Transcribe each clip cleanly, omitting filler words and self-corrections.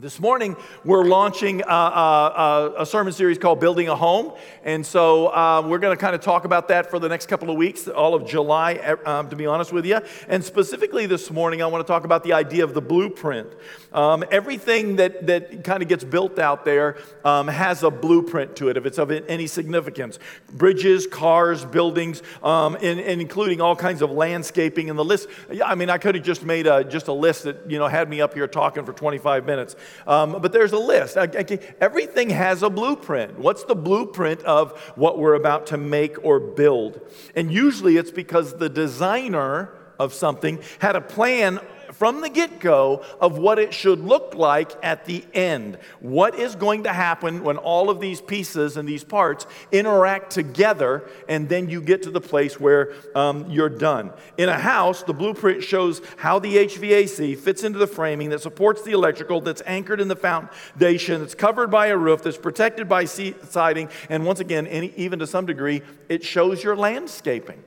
This morning, we're launching a sermon series called Building a Home, and so we're going to kind of talk about that for the next couple of weeks, all of July, to be honest with you. And specifically this morning, I want to talk about the idea of the blueprint. Everything that kind of gets built out there has a blueprint to it, if it's of any significance. Bridges, cars, buildings, and including all kinds of landscaping, and the list. I mean, I could have just made a list that, you know, had me up here talking for 25 minutes. But there's a list. Everything has a blueprint. What's the blueprint of what we're about to make or build? And usually it's because the designer of something had a plan from the get-go of what it should look like at the end. What is going to happen when all of these pieces and these parts interact together, and then you get to the place where you're done. In a house, the blueprint shows how the HVAC fits into the framing that supports the electrical, that's anchored in the foundation, that's covered by a roof, that's protected by siding, and once again, even to some degree, it shows your landscaping.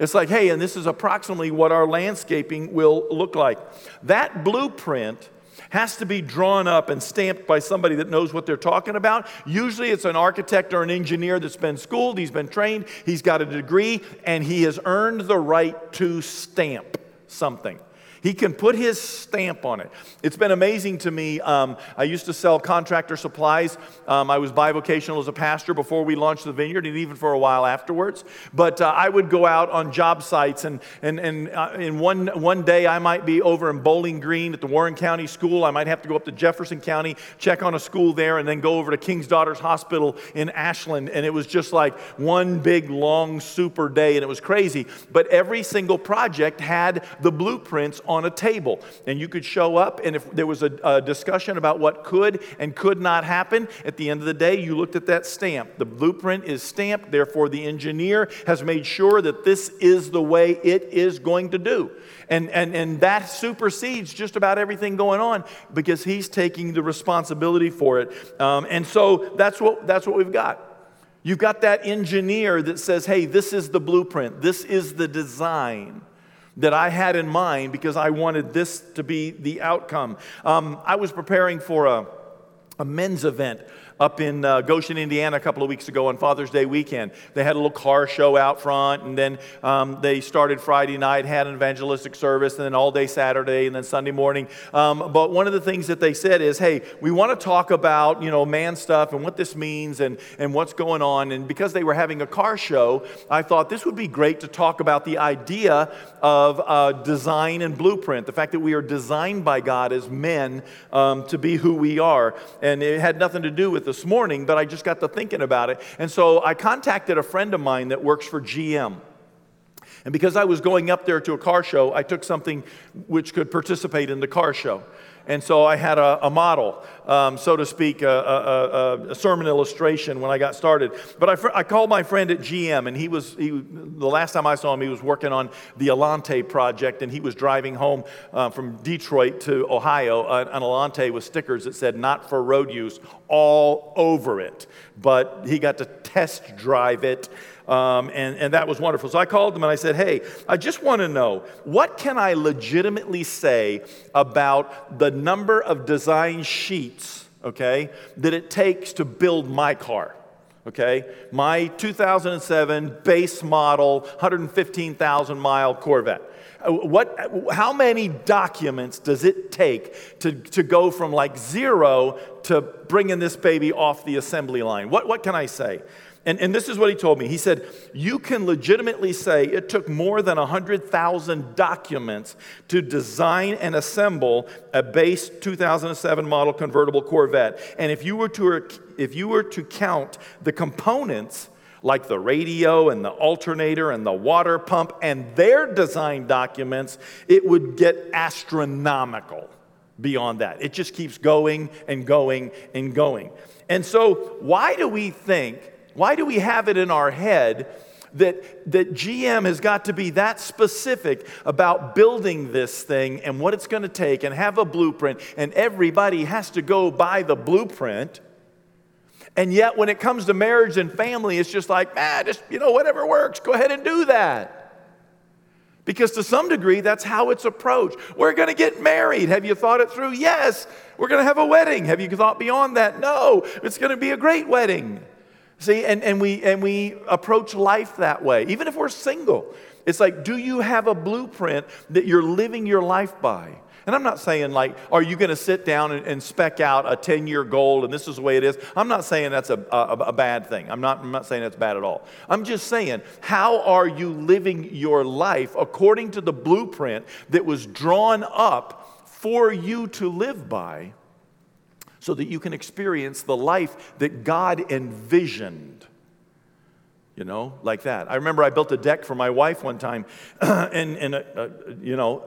It's like, hey, and this is approximately what our landscaping will look like. That blueprint has to be drawn up and stamped by somebody that knows what they're talking about. Usually it's an architect or an engineer that's been schooled, he's been trained, he's got a degree, and he has earned the right to stamp something. He can put his stamp on it. It's been amazing to me. I used to sell contractor supplies. I was bivocational as a pastor before we launched the Vineyard, and even for a while afterwards. But I would go out on job sites, and in one day I might be over in Bowling Green at the Warren County School. I might have to go up to Jefferson County, check on a school there, and then go over to King's Daughters Hospital in Ashland. And it was just like one big, long, super day, and it was crazy. But every single project had the blueprints on a table, and you could show up, and if there was a discussion about what could and could not happen, at the end of the day, you looked at that stamp. The blueprint is stamped, therefore the engineer has made sure that this is the way it is going to do. And that supersedes just about everything going on, because he's taking the responsibility for it. And so that's what we've got. You've got that engineer that says, hey, this is the blueprint, this is the design that I had in mind because I wanted this to be the outcome. I was preparing for a men's event up in Goshen, Indiana a couple of weeks ago on Father's Day weekend. They had a little car show out front, and then they started Friday night, had an evangelistic service, and then all day Saturday, and then Sunday morning. But one of the things that they said is, hey, we want to talk about, you know, man stuff and what this means and what's going on. And because they were having a car show, I thought this would be great to talk about the idea of design and blueprint, the fact that we are designed by God as men to be who we are. And it had nothing to do with this morning, but I just got to thinking about it. And so I contacted a friend of mine that works for GM. And because I was going up there to a car show, I took something which could participate in the car show. And so I had a model, so to speak, a sermon illustration when I got started. But I called my friend at GM, and he the last time I saw him, he was working on the Elante project, and he was driving home from Detroit to Ohio, an Elante with stickers that said, not for road use, all over it. But he got to test drive it. And that was wonderful. So I called them and I said, hey, I just want to know, what can I legitimately say about the number of design sheets, okay, that it takes to build my car? Okay, my 2007 base model, 115,000 mile Corvette. How many documents does it take to go from like zero to bringing this baby off the assembly line? What can I say? And this is what he told me. He said, you can legitimately say it took more than 100,000 documents to design and assemble a base 2007 model convertible Corvette. And if you were to count the components, like the radio and the alternator and the water pump and their design documents, it would get astronomical beyond that. It just keeps going and going and going. And so why do we have it in our head that GM has got to be that specific about building this thing and what it's going to take and have a blueprint, and everybody has to go by the blueprint? And yet when it comes to marriage and family, it's just like, man, just, you know, whatever works, go ahead and do that. Because to some degree, that's how it's approached. We're going to get married. Have you thought it through? Yes. We're going to have a wedding. Have you thought beyond that? No. It's going to be a great wedding. See, and we approach life that way. Even if we're single, it's like, do you have a blueprint that you're living your life by? And I'm not saying, like, are you going to sit down and spec out a 10-year goal and this is the way it is? I'm not saying that's a bad thing. I'm not saying that's bad at all. I'm just saying, how are you living your life according to the blueprint that was drawn up for you to live by so that you can experience the life that God envisioned? You know, like that. I remember I built a deck for my wife one time, and you know,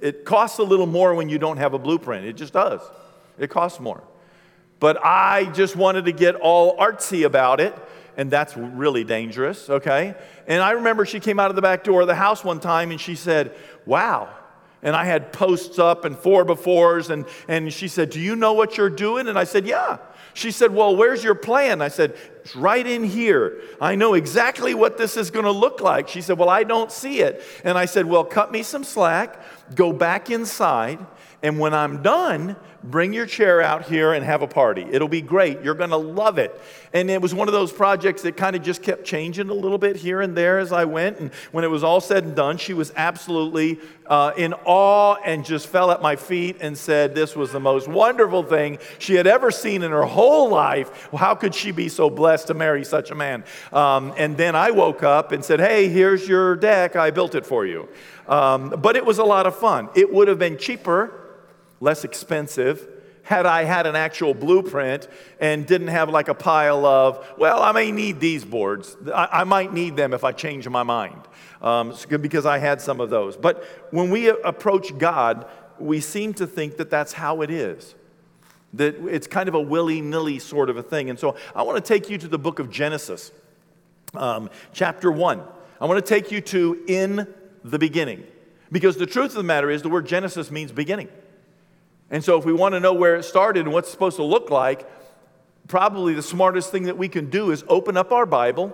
it costs a little more when you don't have a blueprint. It just does. It costs more. But I just wanted to get all artsy about it, and that's really dangerous, okay? And I remember she came out of the back door of the house one time, and she said, "Wow." And I had posts up and 4x4s, and she said, "Do you know what you're doing?" And I said, "Yeah." She said, "Well, where's your plan?" I said, "It's right in here. I know exactly what this is going to look like." She said, "Well, I don't see it." And I said, "Well, cut me some slack, go back inside, and when I'm done, bring your chair out here and have a party. It'll be great. You're going to love it." And it was one of those projects that kind of just kept changing a little bit here and there as I went. And when it was all said and done, she was absolutely in awe and just fell at my feet and said this was the most wonderful thing she had ever seen in her whole life. Well, how could she be so blessed to marry such a man? And then I woke up and said, "Hey, here's your deck. I built it for you." But it was a lot of fun. It would have been cheaper, less expensive, had I had an actual blueprint and didn't have like a pile of, "Well, I may need these boards. I might need them if I change my mind," because I had some of those. But when we approach God, we seem to think that that's how it is, that it's kind of a willy-nilly sort of a thing. And so I want to take you to the book of Genesis, chapter 1. I want to take you to "in the beginning," because the truth of the matter is the word Genesis means beginning. And so if we want to know where it started and what it's supposed to look like, probably the smartest thing that we can do is open up our Bible,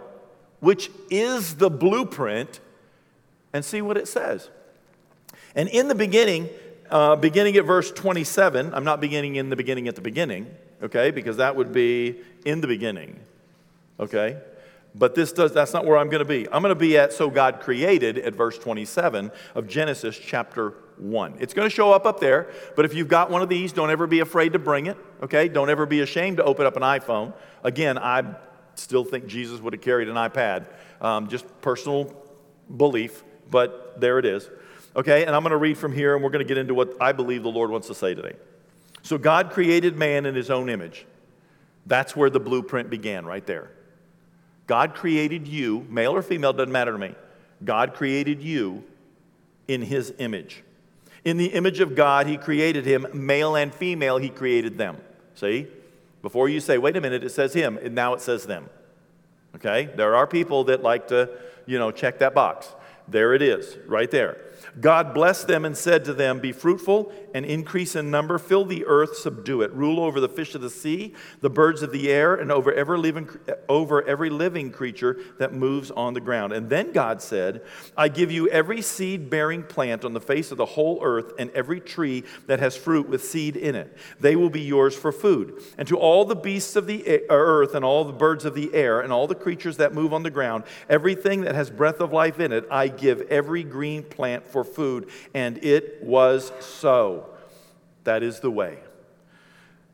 which is the blueprint, and see what it says. And in the beginning, beginning at verse 27, I'm not beginning "in the beginning" at the beginning, okay, because that would be "in the beginning," okay? But that's not where I'm going to be. I'm going to be at "so God created" at verse 27 of Genesis chapter 1. It's going to show up there, but if you've got one of these, don't ever be afraid to bring it, okay? Don't ever be ashamed to open up an iPhone. Again, I still think Jesus would have carried an iPad. Just personal belief, but there it is, okay? And I'm going to read from here, and we're going to get into what I believe the Lord wants to say today. So God created man in his own image. That's where the blueprint began, right there. God created you, male or female, doesn't matter to me. God created you in his image. In the image of God, he created him. Male and female, he created them. See? Before you say, "Wait a minute, it says him," and now it says them. Okay? There are people that like to, you know, check that box. There it is, right there. God blessed them and said to them, "Be fruitful and increase in number, fill the earth, subdue it, rule over the fish of the sea, the birds of the air, and over every living creature that moves on the ground." And then God said, "I give you every seed-bearing plant on the face of the whole earth and every tree that has fruit with seed in it. They will be yours for food. And to all the beasts of the earth and all the birds of the air and all the creatures that move on the ground, everything that has breath of life in it, I give every green plant for food." And it was so. That is the way.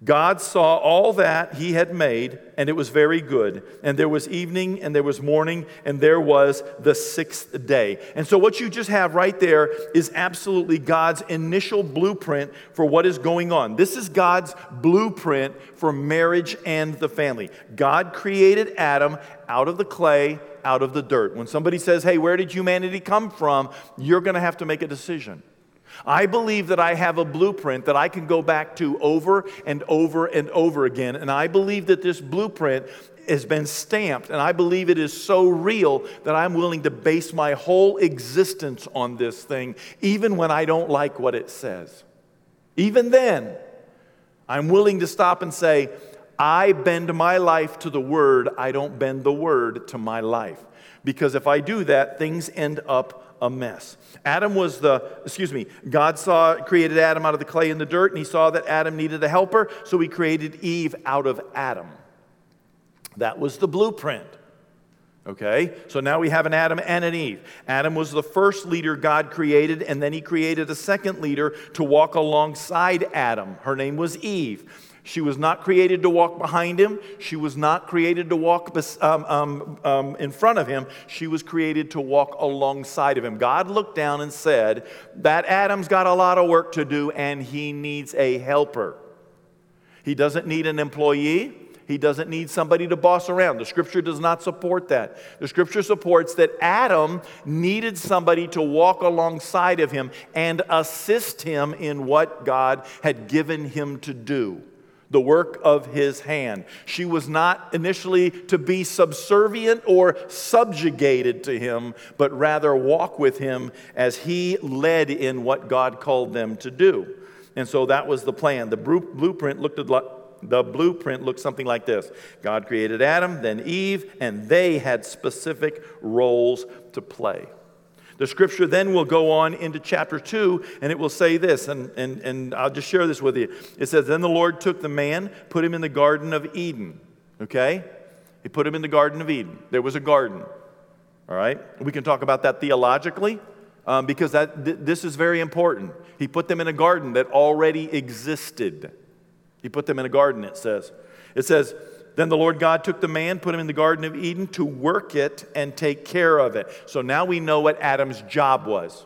God saw all that he had made, and it was very good. And there was evening, and there was morning, and there was the sixth day. And so what you just have right there is absolutely God's initial blueprint for what is going on. This is God's blueprint for marriage and the family. God created Adam out of the clay, out of the dirt. When somebody says, "Hey, where did humanity come from?" you're going to have to make a decision. I believe that I have a blueprint that I can go back to over and over and over again. And I believe that this blueprint has been stamped. And I believe it is so real that I'm willing to base my whole existence on this thing, even when I don't like what it says. Even then, I'm willing to stop and say, I bend my life to the Word. I don't bend the Word to my life. Because if I do that, things end up a mess. God created Adam out of the clay and the dirt, and he saw that Adam needed a helper, so he created Eve out of Adam. That was the blueprint. Okay, so now we have an Adam and an Eve. Adam was the first leader God created, and then he created a second leader to walk alongside Adam. Her name was Eve. She was not created to walk behind him. She was not created to walk in front of him. She was created to walk alongside of him. God looked down and said, that Adam's got a lot of work to do, and he needs a helper. He doesn't need an employee. He doesn't need somebody to boss around. The Scripture does not support that. The Scripture supports that Adam needed somebody to walk alongside of him and assist him in what God had given him to do. The work of his hand. She was not initially to be subservient or subjugated to him, but rather walk with him as he led in what God called them to do. And so that was the plan. The blueprint looked something like this. God created Adam, then Eve, and they had specific roles to play. The Scripture then will go on into chapter 2, and it will say this, and I'll just share this with you. It says, then the Lord took the man, put him in the Garden of Eden. Okay? He put him in the Garden of Eden. There was a garden. All right? We can talk about that theologically, because this is very important. He put them in a garden that already existed. He put them in a garden, it says. It says, then the Lord God took the man, put him in the Garden of Eden to work it and take care of it. So now we know what Adam's job was.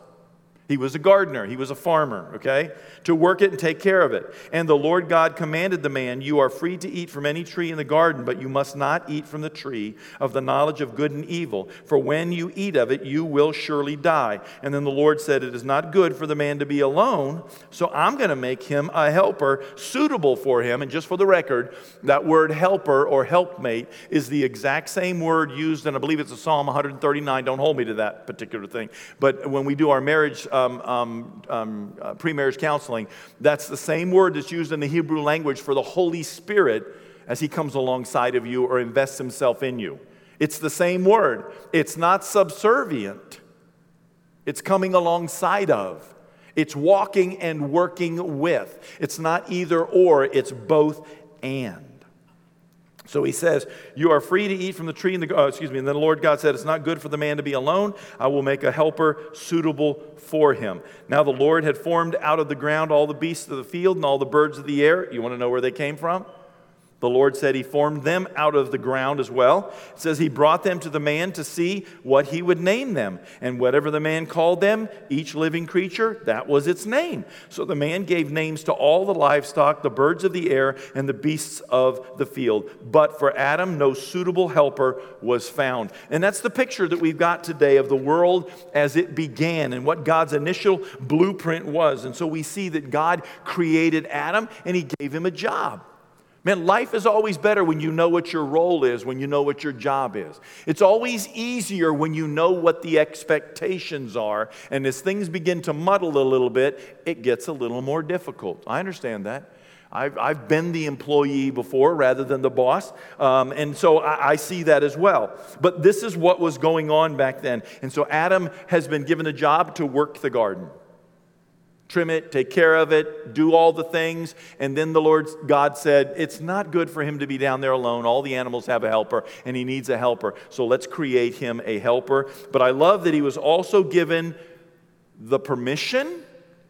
He was a gardener. He was a farmer, okay? To work it and take care of it. And the Lord God commanded the man, you are free to eat from any tree in the garden, but you must not eat from the tree of the knowledge of good and evil. For when you eat of it, you will surely die. And then the Lord said, it is not good for the man to be alone, so I'm going to make him a helper suitable for him. And just for the record, that word helper or helpmate is the exact same word used, and I believe it's a Psalm 139. Don't hold me to that particular thing. But when we do our marriage pre-marriage counseling, that's the same word that's used in the Hebrew language for the Holy Spirit as he comes alongside of you or invests himself in you. It's the same word. It's not subservient. It's coming alongside of. It's walking and working with. It's not either or. It's both and. So he says, you are free to eat from the tree. And then the Lord God said, it's not good for the man to be alone. I will make a helper suitable for him. Now the Lord had formed out of the ground all the beasts of the field and all the birds of the air. You want to know where they came from? The Lord said he formed them out of the ground as well. It says he brought them to the man to see what he would name them. And whatever the man called them, each living creature, that was its name. So the man gave names to all the livestock, the birds of the air, and the beasts of the field. But for Adam, no suitable helper was found. And that's the picture that we've got today of the world as it began and what God's initial blueprint was. And so we see that God created Adam and he gave him a job. Man, life is always better when you know what your role is, when you know what your job is. It's always easier when you know what the expectations are. And as things begin to muddle a little bit, it gets a little more difficult. I understand that. I've been the employee before rather than the boss, and so I see that as well. But this is what was going on back then. And so Adam has been given a job to work the garden. Trim it, take care of it, do all the things. And then the Lord God said, it's not good for him to be down there alone. All the animals have a helper, and he needs a helper. So let's create him a helper. But I love that he was also given the permission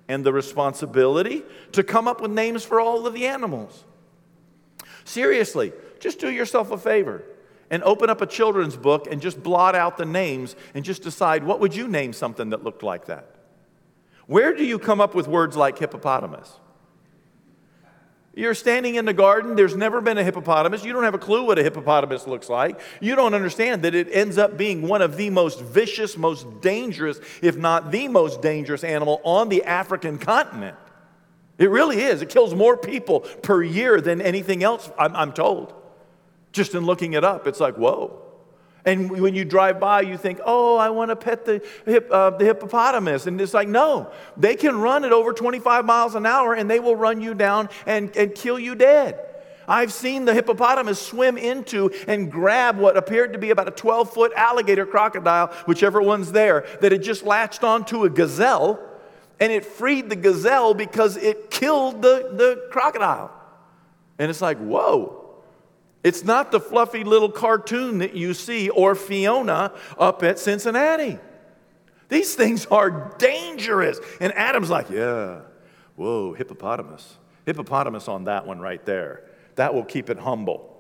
and the responsibility to come up with names for all of the animals. Seriously, just do yourself a favor and open up a children's book and just blot out the names and just decide, what would you name something that looked like that? Where do you come up with words like hippopotamus? You're standing in the garden. There's never been a hippopotamus. You don't have a clue what a hippopotamus looks like. You don't understand that it ends up being one of the most vicious, most dangerous, if not the most dangerous animal on the African continent. It really is. It kills more people per year than anything else, I'm told. Just in looking it up, it's like, whoa. And when you drive by, you think, oh, I want to pet the hippopotamus. And it's like, no, they can run at over 25 miles an hour, and they will run you down and kill you dead. I've seen the hippopotamus swim into and grab what appeared to be about a 12-foot alligator crocodile, whichever one's there, that had just latched onto a gazelle, and it freed the gazelle because it killed the crocodile. And it's like, whoa. It's not the fluffy little cartoon that you see or Fiona up at Cincinnati. These things are dangerous. And Adam's like, yeah, whoa, hippopotamus. Hippopotamus on that one right there. That will keep it humble.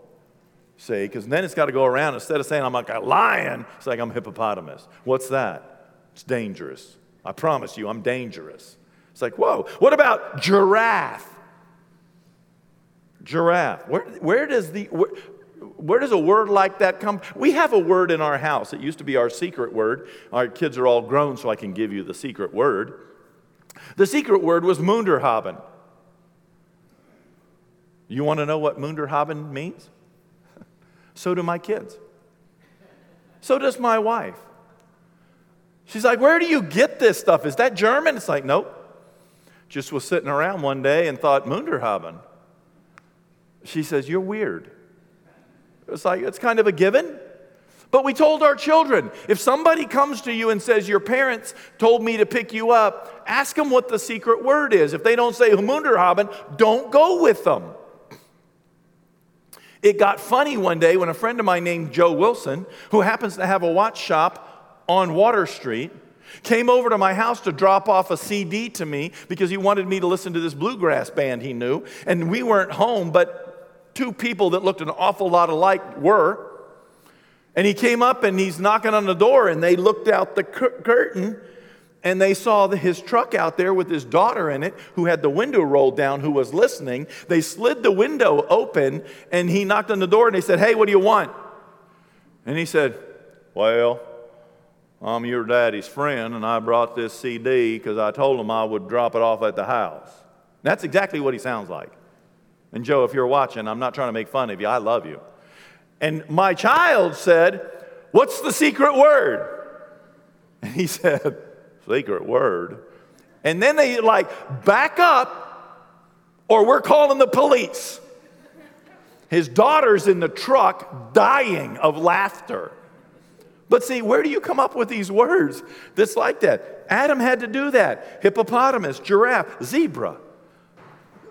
See, because then it's got to go around. Instead of saying I'm like a lion, it's like I'm hippopotamus. What's that? It's dangerous. I promise you, I'm dangerous. It's like, whoa. What about giraffe? Giraffe. Where does a word like that come? We have a word in our house. It used to be our secret word. Our kids are all grown, so I can give you the secret word. The secret word was Munderhaben. You want to know what Munderhaben means? So do my kids. So does my wife. She's like, where do you get this stuff? Is that German? It's like, nope. Just was sitting around one day and thought, Munderhaben. She says, you're weird. It's like, it's kind of a given. But we told our children, if somebody comes to you and says, your parents told me to pick you up, ask them what the secret word is. If they don't say Munderhaben, don't go with them. It got funny one day when a friend of mine named Joe Wilson, who happens to have a watch shop on Water Street, came over to my house to drop off a CD to me because he wanted me to listen to this bluegrass band he knew. And we weren't home, but two people that looked an awful lot alike were. And he came up and he's knocking on the door, and they looked out the curtain and they saw his truck out there with his daughter in it, who had the window rolled down, who was listening. They slid the window open, and he knocked on the door and they said, hey, what do you want? And he said, well, I'm your daddy's friend, and I brought this CD because I told him I would drop it off at the house. And that's exactly what he sounds like. And Joe, if you're watching, I'm not trying to make fun of you. I love you. And my child said, what's the secret word? And he said, secret word. And then they like, back up or we're calling the police. His daughter's in the truck dying of laughter. But see, where do you come up with these words that's like that? Adam had to do that. Hippopotamus, giraffe, zebra.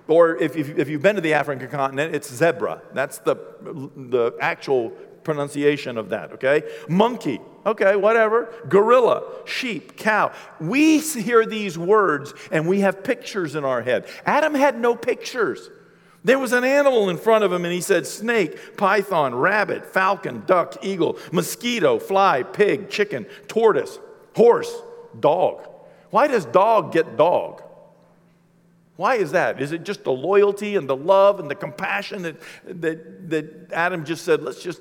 Or if you've been to the African continent, it's zebra. That's the actual pronunciation of that, okay? Monkey, okay, whatever. Gorilla, sheep, cow. We hear these words and we have pictures in our head. Adam had no pictures. There was an animal in front of him, and he said snake, python, rabbit, falcon, duck, eagle, mosquito, fly, pig, chicken, tortoise, horse, dog. Why does dog get dog? Why is that? Is it just the loyalty and the love and the compassion that Adam just said, let's just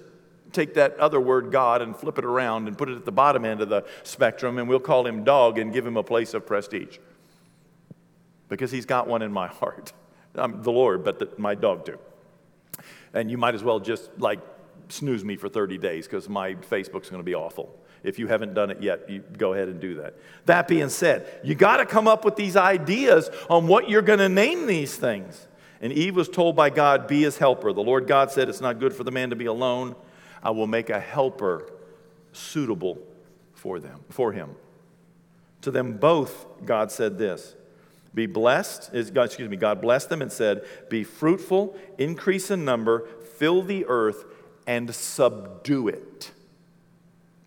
take that other word, God, and flip it around and put it at the bottom end of the spectrum, and we'll call him dog and give him a place of prestige? Because he's got one in my heart. I'm the Lord, but my dog too. And you might as well just like snooze me for 30 days because my Facebook's going to be awful. If you haven't done it yet, you go ahead and do that. That being said, you got to come up with these ideas on what you're going to name these things. And Eve was told by God, be his helper. The Lord God said, it's not good for the man to be alone. I will make a helper suitable for him. To them both, God said this. God blessed them and said, be fruitful, increase in number, fill the earth, and subdue it.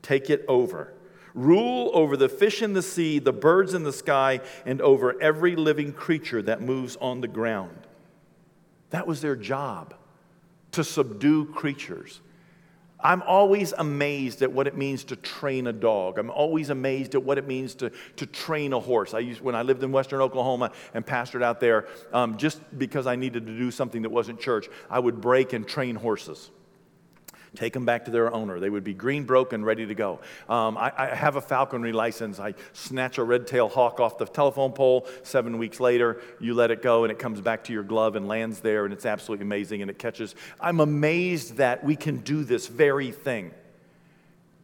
Take it over. Rule over the fish in the sea, the birds in the sky, and over every living creature that moves on the ground. That was their job, to subdue creatures. I'm always amazed at what it means to train a dog. I'm always amazed at what it means to train a horse. When I lived in western Oklahoma and pastored out there, just because I needed to do something that wasn't church, I would break and train horses. Take them back to their owner. They would be green, broken, ready to go. I have a falconry license. I snatch a red-tailed hawk off the telephone pole. 7 weeks later, you let it go, and it comes back to your glove and lands there, and it's absolutely amazing, and it catches. I'm amazed that we can do this very thing.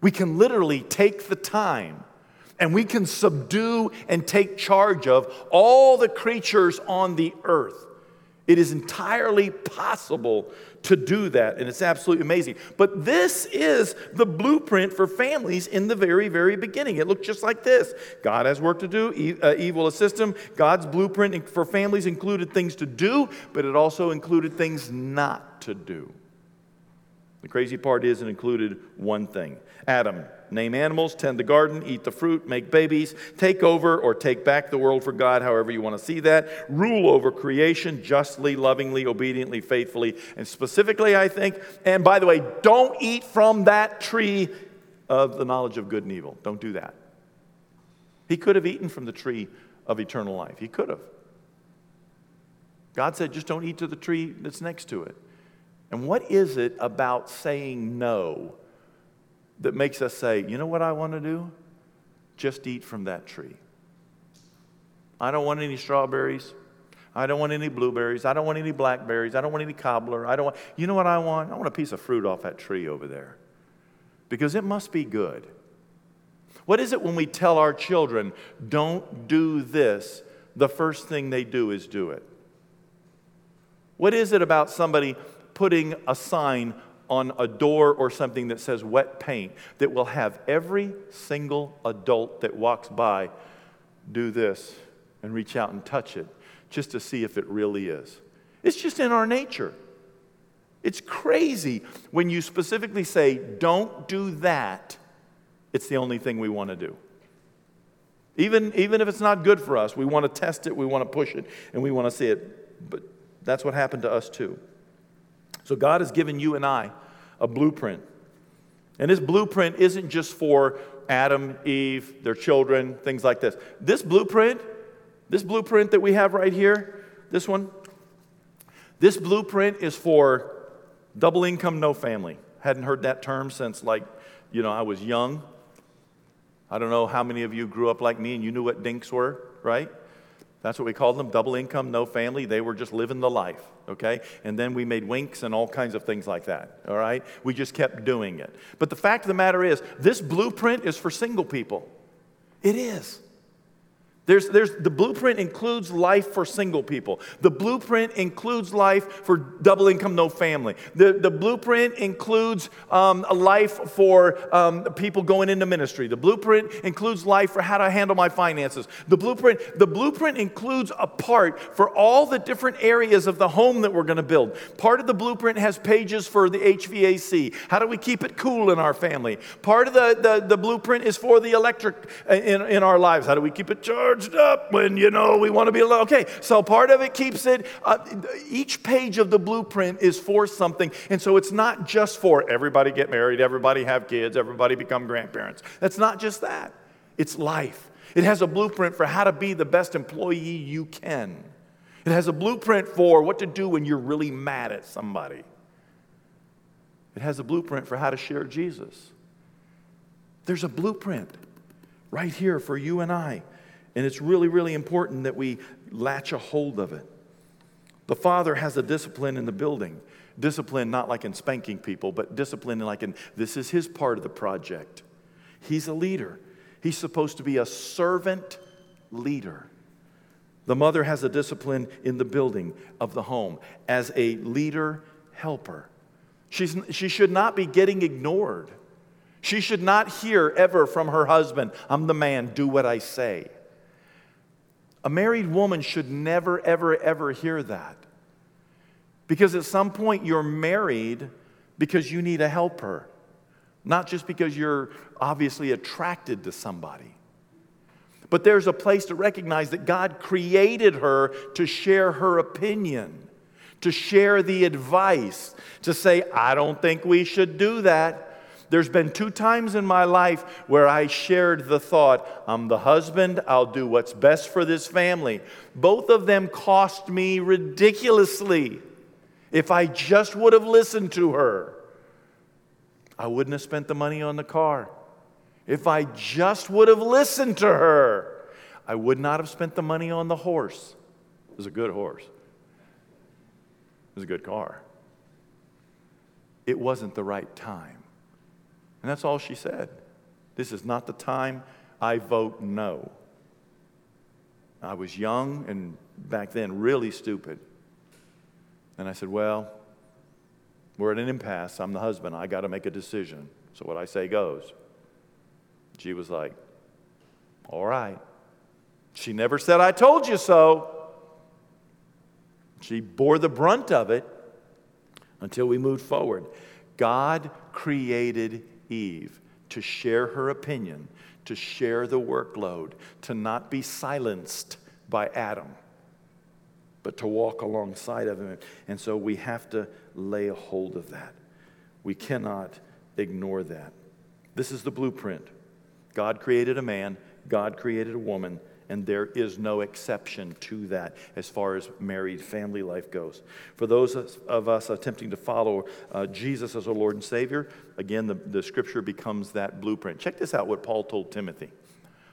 We can literally take the time, and we can subdue and take charge of all the creatures on the earth. It is entirely possible to do that, and it's absolutely amazing. But this is the blueprint for families in the very, very beginning. It looks just like this. God has work to do, evil a system. God's blueprint for families included things to do, but it also included things not to do. The crazy part is it included one thing. Adam, name animals, tend the garden, eat the fruit, make babies, take over or take back the world for God, however you want to see that. Rule over creation justly, lovingly, obediently, faithfully, and specifically, I think. And by the way, don't eat from that tree of the knowledge of good and evil. Don't do that. He could have eaten from the tree of eternal life. He could have. God said, just don't eat to the tree that's next to it. And what is it about saying no that makes us say, you know what I want to do? Just eat from that tree. I don't want any strawberries. I don't want any blueberries. I don't want any blackberries. I don't want any cobbler. You know what I want? I want a piece of fruit off that tree over there because it must be good. What is it when we tell our children, don't do this, the first thing they do is do it? What is it about somebody putting a sign on a door or something that says wet paint that will have every single adult that walks by do this and reach out and touch it just to see if it really is? It's just in our nature. It's crazy when you specifically say, don't do that. It's the only thing we want to do. Even if it's not good for us, we want to test it, we want to push it, and we want to see it. But that's what happened to us too. So God has given you and I a blueprint. And this blueprint isn't just for Adam, Eve, their children, things like this. This blueprint that we have right here, this one, this blueprint is for double income, no family. Hadn't heard that term since I was young. I don't know how many of you grew up like me and you knew what dinks were, right? That's what we called them, double income, no family. They were just living the life, okay? And then we made winks and all kinds of things like that, all right? We just kept doing it. But the fact of the matter is, this blueprint is for single people. It is. The blueprint includes life for single people. The blueprint includes life for double income, no family. The blueprint includes a life for people going into ministry. The blueprint includes life for how to handle my finances. The blueprint includes a part for all the different areas of the home that we're going to build. Part of the blueprint has pages for the HVAC. How do we keep it cool in our family? Part of the blueprint is for the electric in our lives. How do we keep it charged up when, we want to be alone? Okay, so part of it keeps it, each page of the blueprint is for something. And so it's not just for everybody get married, everybody have kids, everybody become grandparents. That's not just that. It's life. It has a blueprint for how to be the best employee you can. It has a blueprint for what to do when you're really mad at somebody. It has a blueprint for how to share Jesus. There's a blueprint right here for you and I. And it's really, really important that we latch a hold of it. The father has a discipline in the building. Discipline not like in spanking people, but discipline like in this is his part of the project. He's a leader. He's supposed to be a servant leader. The mother has a discipline in the building of the home as a leader helper. She should not be getting ignored. She should not hear ever from her husband, I'm the man, do what I say. A married woman should never, ever, ever hear that. Because at some point you're married because you need a helper, not just because you're obviously attracted to somebody. But there's a place to recognize that God created her to share her opinion, to share the advice, to say, I don't think we should do that. There's been 2 times in my life where I shared the thought, I'm the husband, I'll do what's best for this family. Both of them cost me ridiculously. If I just would have listened to her, I wouldn't have spent the money on the car. If I just would have listened to her, I would not have spent the money on the horse. It was a good horse. It was a good car. It wasn't the right time. And that's all she said. This is not the time. I vote no. I was young and back then really stupid. And I said, well, we're at an impasse. I'm the husband. I got to make a decision. So what I say goes. She was like, all right. She never said, I told you so. She bore the brunt of it until we moved forward. God created Eve to share her opinion, to share the workload, to not be silenced by Adam, but to walk alongside of him. And so we have to lay a hold of that. We cannot ignore that. This is the blueprint. God created a man, God created a woman, and there is no exception to that as far as married family life goes. For those of us attempting to follow Jesus as our Lord and Savior, again, the scripture becomes that blueprint. Check this out, what Paul told Timothy.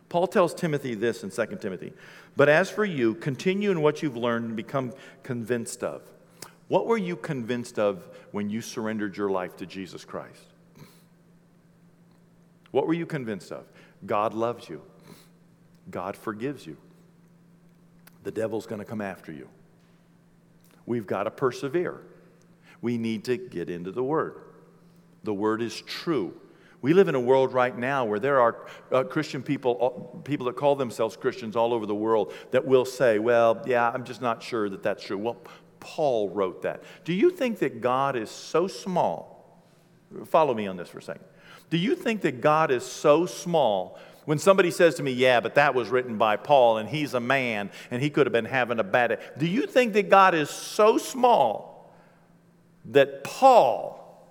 Paul tells Timothy this in 2 Timothy. But as for you, continue in what you've learned and become convinced of. What were you convinced of when you surrendered your life to Jesus Christ? What were you convinced of? God loves you. God forgives you. The devil's going to come after you. We've got to persevere. We need to get into the Word. The Word is true. We live in a world right now where there are Christian people that call themselves Christians all over the world that will say, well, yeah, I'm just not sure that that's true. Well, Paul wrote that. Do you think that God is so small? Follow me on this for a second. Do you think that God is so small when somebody says to me, yeah, but that was written by Paul and he's a man and he could have been having a bad day. Do you think that God is so small that Paul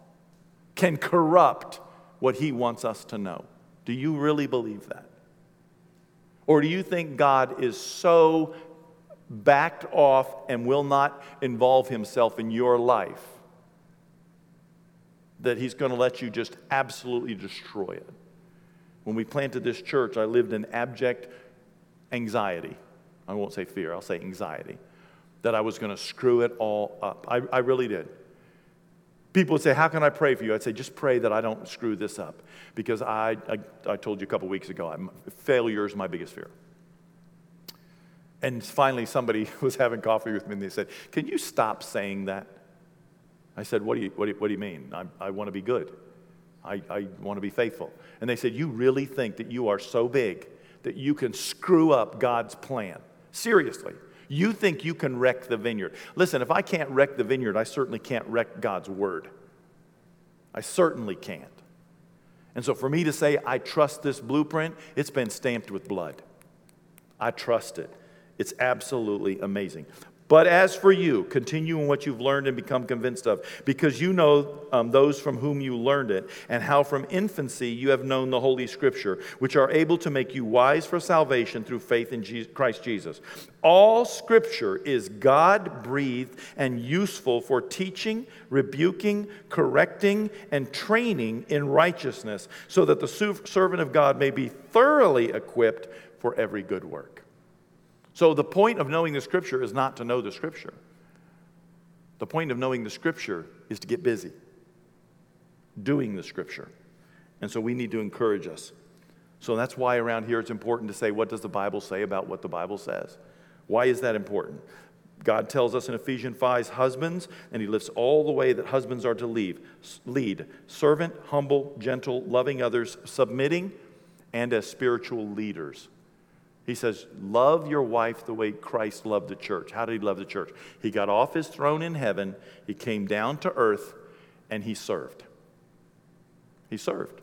can corrupt what he wants us to know? Do you really believe that? Or do you think God is so backed off and will not involve himself in your life that he's going to let you just absolutely destroy it? When we planted this church, I lived in abject anxiety. I won't say fear, I'll say anxiety, that I was going to screw it all up. I really did. People would say, how can I pray for you? I'd say, just pray that I don't screw this up. Because I told you a couple weeks ago, failure is my biggest fear. And finally, somebody was having coffee with me, and they said, can you stop saying that? I said, what do you mean? I want to be good. I want to be faithful. And they said, you really think that you are so big that you can screw up God's plan? Seriously. You think you can wreck the vineyard. Listen, if I can't wreck the vineyard, I certainly can't wreck God's word. I certainly can't. And so for me to say, I trust this blueprint, it's been stamped with blood. I trust it. It's absolutely amazing. But as for you, continue in what you've learned and become convinced of, because you know those from whom you learned it, and how from infancy you have known the Holy Scripture, which are able to make you wise for salvation through faith in Christ Jesus. All Scripture is God-breathed and useful for teaching, rebuking, correcting, and training in righteousness, so that the servant of God may be thoroughly equipped for every good work. So the point of knowing the Scripture is not to know the Scripture. The point of knowing the Scripture is to get busy doing the Scripture. And so we need to encourage us. So that's why around here it's important to say, what does the Bible say about what the Bible says? Why is that important? God tells us in Ephesians 5, husbands, and he lists all the way that husbands are to lead. Servant, humble, gentle, loving others, submitting, and as spiritual leaders. He says, love your wife the way Christ loved the church. How did he love the church? He got off his throne in heaven, he came down to earth, and he served. He served.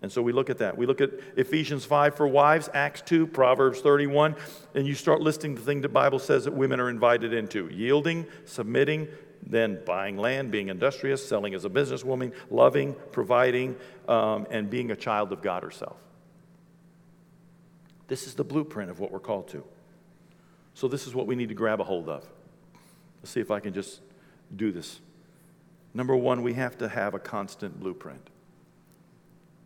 And so we look at that. We look at Ephesians 5 for wives, Acts 2, Proverbs 31, and you start listing the thing the Bible says that women are invited into. Yielding, submitting, then buying land, being industrious, selling as a businesswoman, loving, providing, and being a child of God herself. This is the blueprint of what we're called to. So this is what we need to grab a hold of. Let's see if I can just do this. Number one, we have to have a constant blueprint.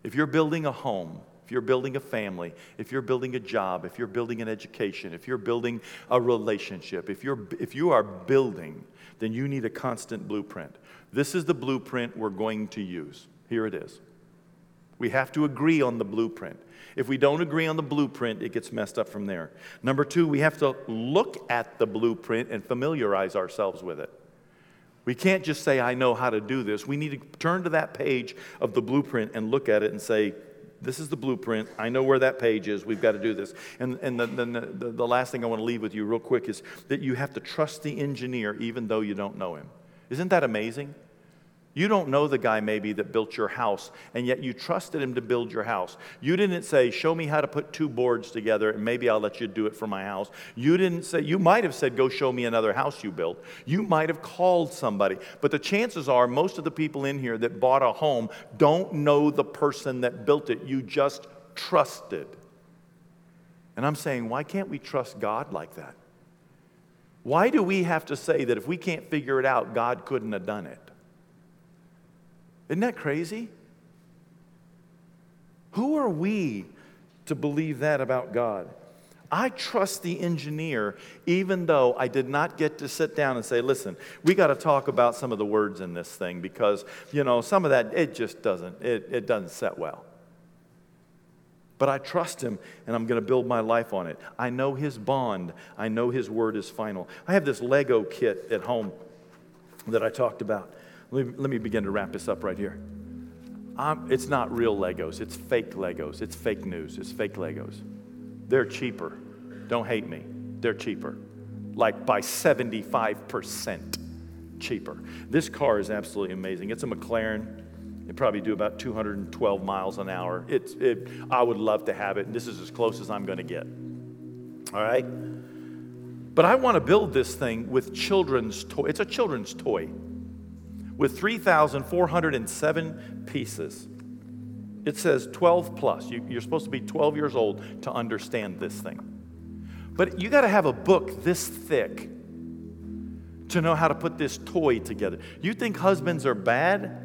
If you're building a home, if you're building a family, if you're building a job, if you're building an education, if you're building a relationship, if you are building, then you need a constant blueprint. This is the blueprint we're going to use. Here it is. We have to agree on the blueprint. If we don't agree on the blueprint, it gets messed up from there. Number two, we have to look at the blueprint and familiarize ourselves with it. We can't just say, I know how to do this. We need to turn to that page of the blueprint and look at it and say, this is the blueprint. I know where that page is. We've got to do this. And the last thing I want to leave with you real quick is that you have to trust the engineer even though you don't know him. Isn't that amazing? You don't know the guy maybe that built your house, and yet you trusted him to build your house. You didn't say, show me how to put two boards together, and maybe I'll let you do it for my house. You didn't say, you might have said, go show me another house you built. You might have called somebody. But the chances are most of the people in here that bought a home don't know the person that built it. You just trusted. And I'm saying, why can't we trust God like that? Why do we have to say that if we can't figure it out, God couldn't have done it? Isn't that crazy? Who are we to believe that about God? I trust the engineer even though I did not get to sit down and say, listen, we got to talk about some of the words in this thing because, you know, some of that, it just doesn't set well. But I trust him, and I'm going to build my life on it. I know his bond. I know his word is final. I have this Lego kit at home that I talked about. Let me begin to wrap this up right here. It's not real Legos. It's fake Legos. It's fake news. It's fake Legos. They're cheaper. Don't hate me. They're cheaper. Like by 75% cheaper. This car is absolutely amazing. It's a McLaren. It probably do about 212 miles an hour. I would love to have it. And this is as close as I'm going to get. All right? But I want to build this thing with children's toy. It's a children's toy. With 3,407 pieces. It says 12 plus. You're supposed to be 12 years old to understand this thing. But you got to have a book this thick to know how to put this toy together. You think husbands are bad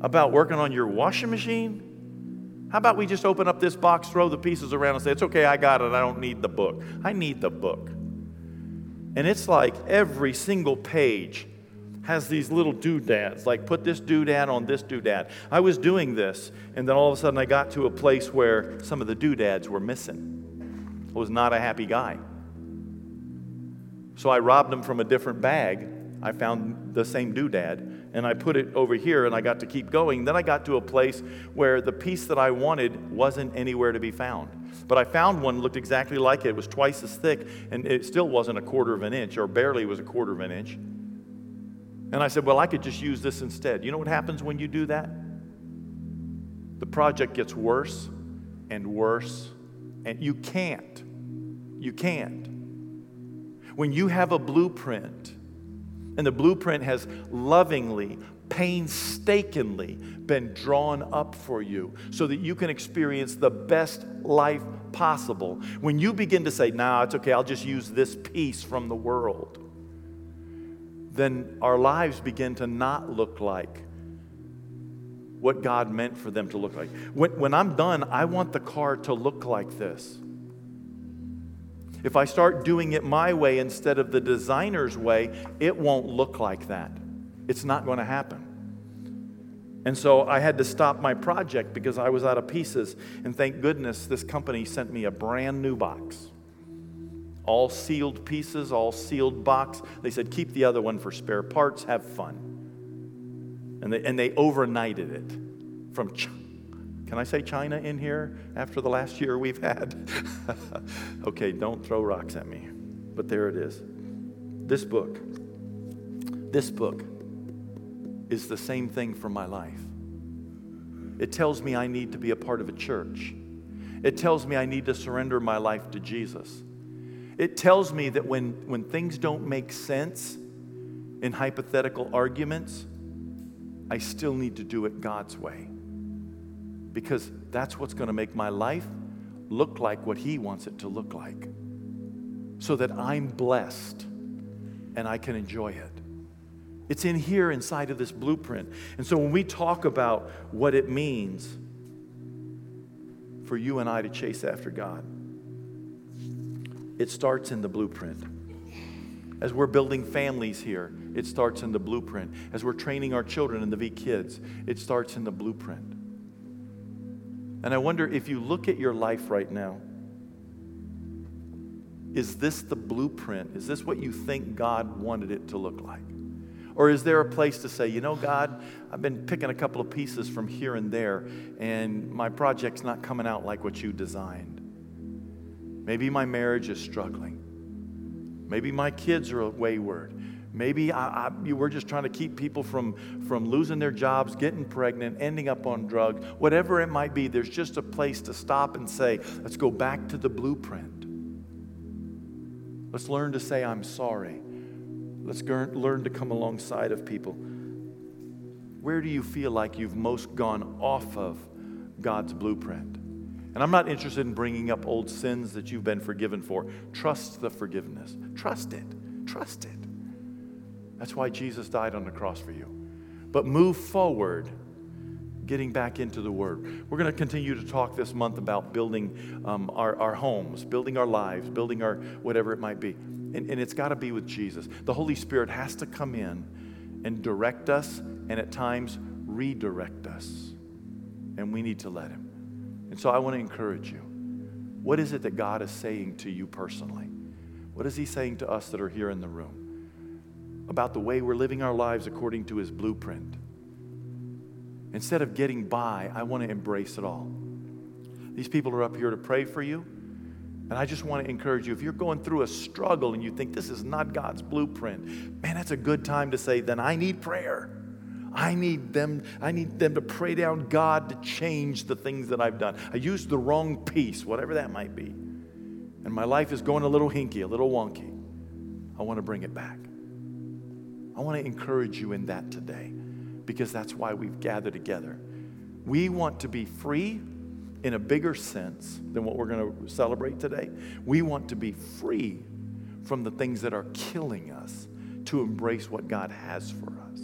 about working on your washing machine? How about we just open up this box, throw the pieces around and say, it's okay, I got it, I don't need the book. I need the book. And it's like every single page has these little doodads, like put this doodad on this doodad. I was doing this, and then all of a sudden I got to a place where some of the doodads were missing. I was not a happy guy. So I robbed them from a different bag. I found the same doodad, and I put it over here, and I got to keep going. Then I got to a place where the piece that I wanted wasn't anywhere to be found. But I found one that looked exactly like it. It was twice as thick, and it still wasn't a quarter of an inch, or barely was a quarter of an inch. And I said, well, I could just use this instead. You know what happens when you do that? The project gets worse and worse, and you can't. When you have a blueprint, and the blueprint has lovingly, painstakingly been drawn up for you so that you can experience the best life possible. When you begin to say, nah, it's okay, I'll just use this piece from the world, then our lives begin to not look like what God meant for them to look like. When I'm done, I want the car to look like this. If I start doing it my way instead of the designer's way, it won't look like that. It's not going to happen. And so I had to stop my project because I was out of pieces. And thank goodness this company sent me a brand new box. All sealed pieces, all sealed box. They said, keep the other one for spare parts, have fun. And they overnighted it from China. Can I say China in here after the last year we've had? Okay, don't throw rocks at me. But there it is. This book is the same thing for my life. It tells me I need to be a part of a church. It tells me I need to surrender my life to Jesus. It tells me that when things don't make sense in hypothetical arguments, I still need to do it God's way. Because that's what's going to make my life look like what He wants it to look like. So that I'm blessed and I can enjoy it. It's in here inside of this blueprint. And so when we talk about what it means for you and I to chase after God, it starts in the blueprint. As we're building families here, it starts in the blueprint. As we're training our children in the V Kids, it starts in the blueprint. And I wonder if you look at your life right now, is this the blueprint? Is this what you think God wanted it to look like? Or is there a place to say, you know, God, I've been picking a couple of pieces from here and there, and my project's not coming out like what you designed. Maybe my marriage is struggling. Maybe my kids are wayward. Maybe we're just trying to keep people from losing their jobs, getting pregnant, ending up on drugs. Whatever it might be, there's just a place to stop and say, let's go back to the blueprint. Let's learn to say, I'm sorry. Let's learn to come alongside of people. Where do you feel like you've most gone off of God's blueprint? And I'm not interested in bringing up old sins that you've been forgiven for. Trust the forgiveness. Trust it. Trust it. That's why Jesus died on the cross for you. But move forward, getting back into the Word. We're going to continue to talk this month about building our homes, building our lives, building our whatever it might be. And it's got to be with Jesus. The Holy Spirit has to come in and direct us and at times redirect us. And we need to let Him. And so I want to encourage you. What is it that God is saying to you personally? What is He saying to us that are here in the room about the way we're living our lives according to His blueprint? Instead of getting by, I want to embrace it all. These people are up here to pray for you, and I just want to encourage you, if you're going through a struggle and you think this is not God's blueprint, man, that's a good time to say, then I need prayer. I need them to pray down God to change the things that I've done. I used the wrong piece, whatever that might be, and my life is going a little hinky, a little wonky. I want to bring it back. I want to encourage you in that today, because that's why we've gathered together. We want to be free in a bigger sense than what we're going to celebrate today. We want to be free from the things that are killing us to embrace what God has for us.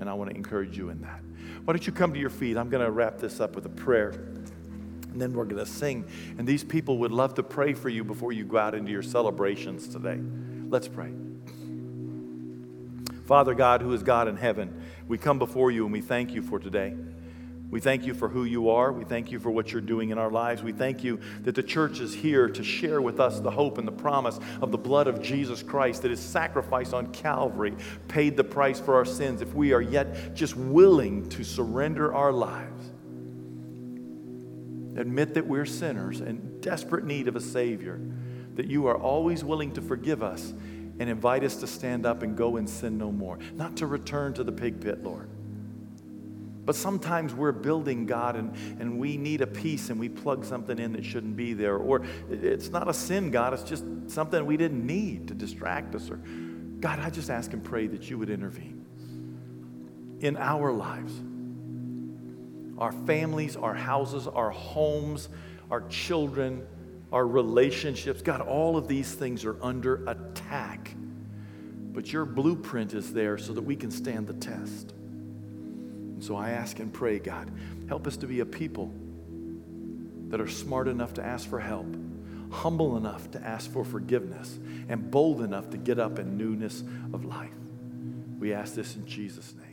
And I want to encourage you in that. Why don't you come to your feet? I'm going to wrap this up with a prayer, and then we're going to sing. And these people would love to pray for you before you go out into your celebrations today. Let's pray. Father God, who is God in heaven, we come before you and we thank you for today. We thank you for who you are. We thank you for what you're doing in our lives. We thank you that the church is here to share with us the hope and the promise of the blood of Jesus Christ, that His sacrifice on Calvary paid the price for our sins if we are yet just willing to surrender our lives. Admit that we're sinners in desperate need of a Savior, that you are always willing to forgive us and invite us to stand up and go and sin no more. Not to return to the pig pit, Lord. But sometimes we're building, God, and we need a piece and we plug something in that shouldn't be there. Or it's not a sin, God, it's just something we didn't need to distract us. Or God, I just ask and pray that you would intervene in our lives, our families, our houses, our homes, our children, our relationships. God, all of these things are under attack. But your blueprint is there so that we can stand the test. And so I ask and pray, God, help us to be a people that are smart enough to ask for help, humble enough to ask for forgiveness, and bold enough to get up in newness of life. We ask this in Jesus' name.